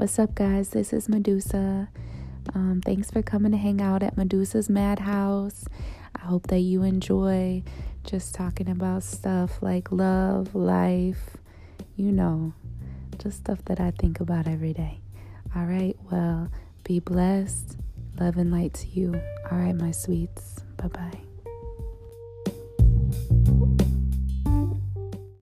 What's up, guys? This is Medusa. Thanks for coming to hang out at Medusa's Madhouse. I hope that you enjoy just talking about stuff like love, life, just stuff that I think about every day. All right, well, be blessed. Love and light to you. All right, my sweets. Bye-bye.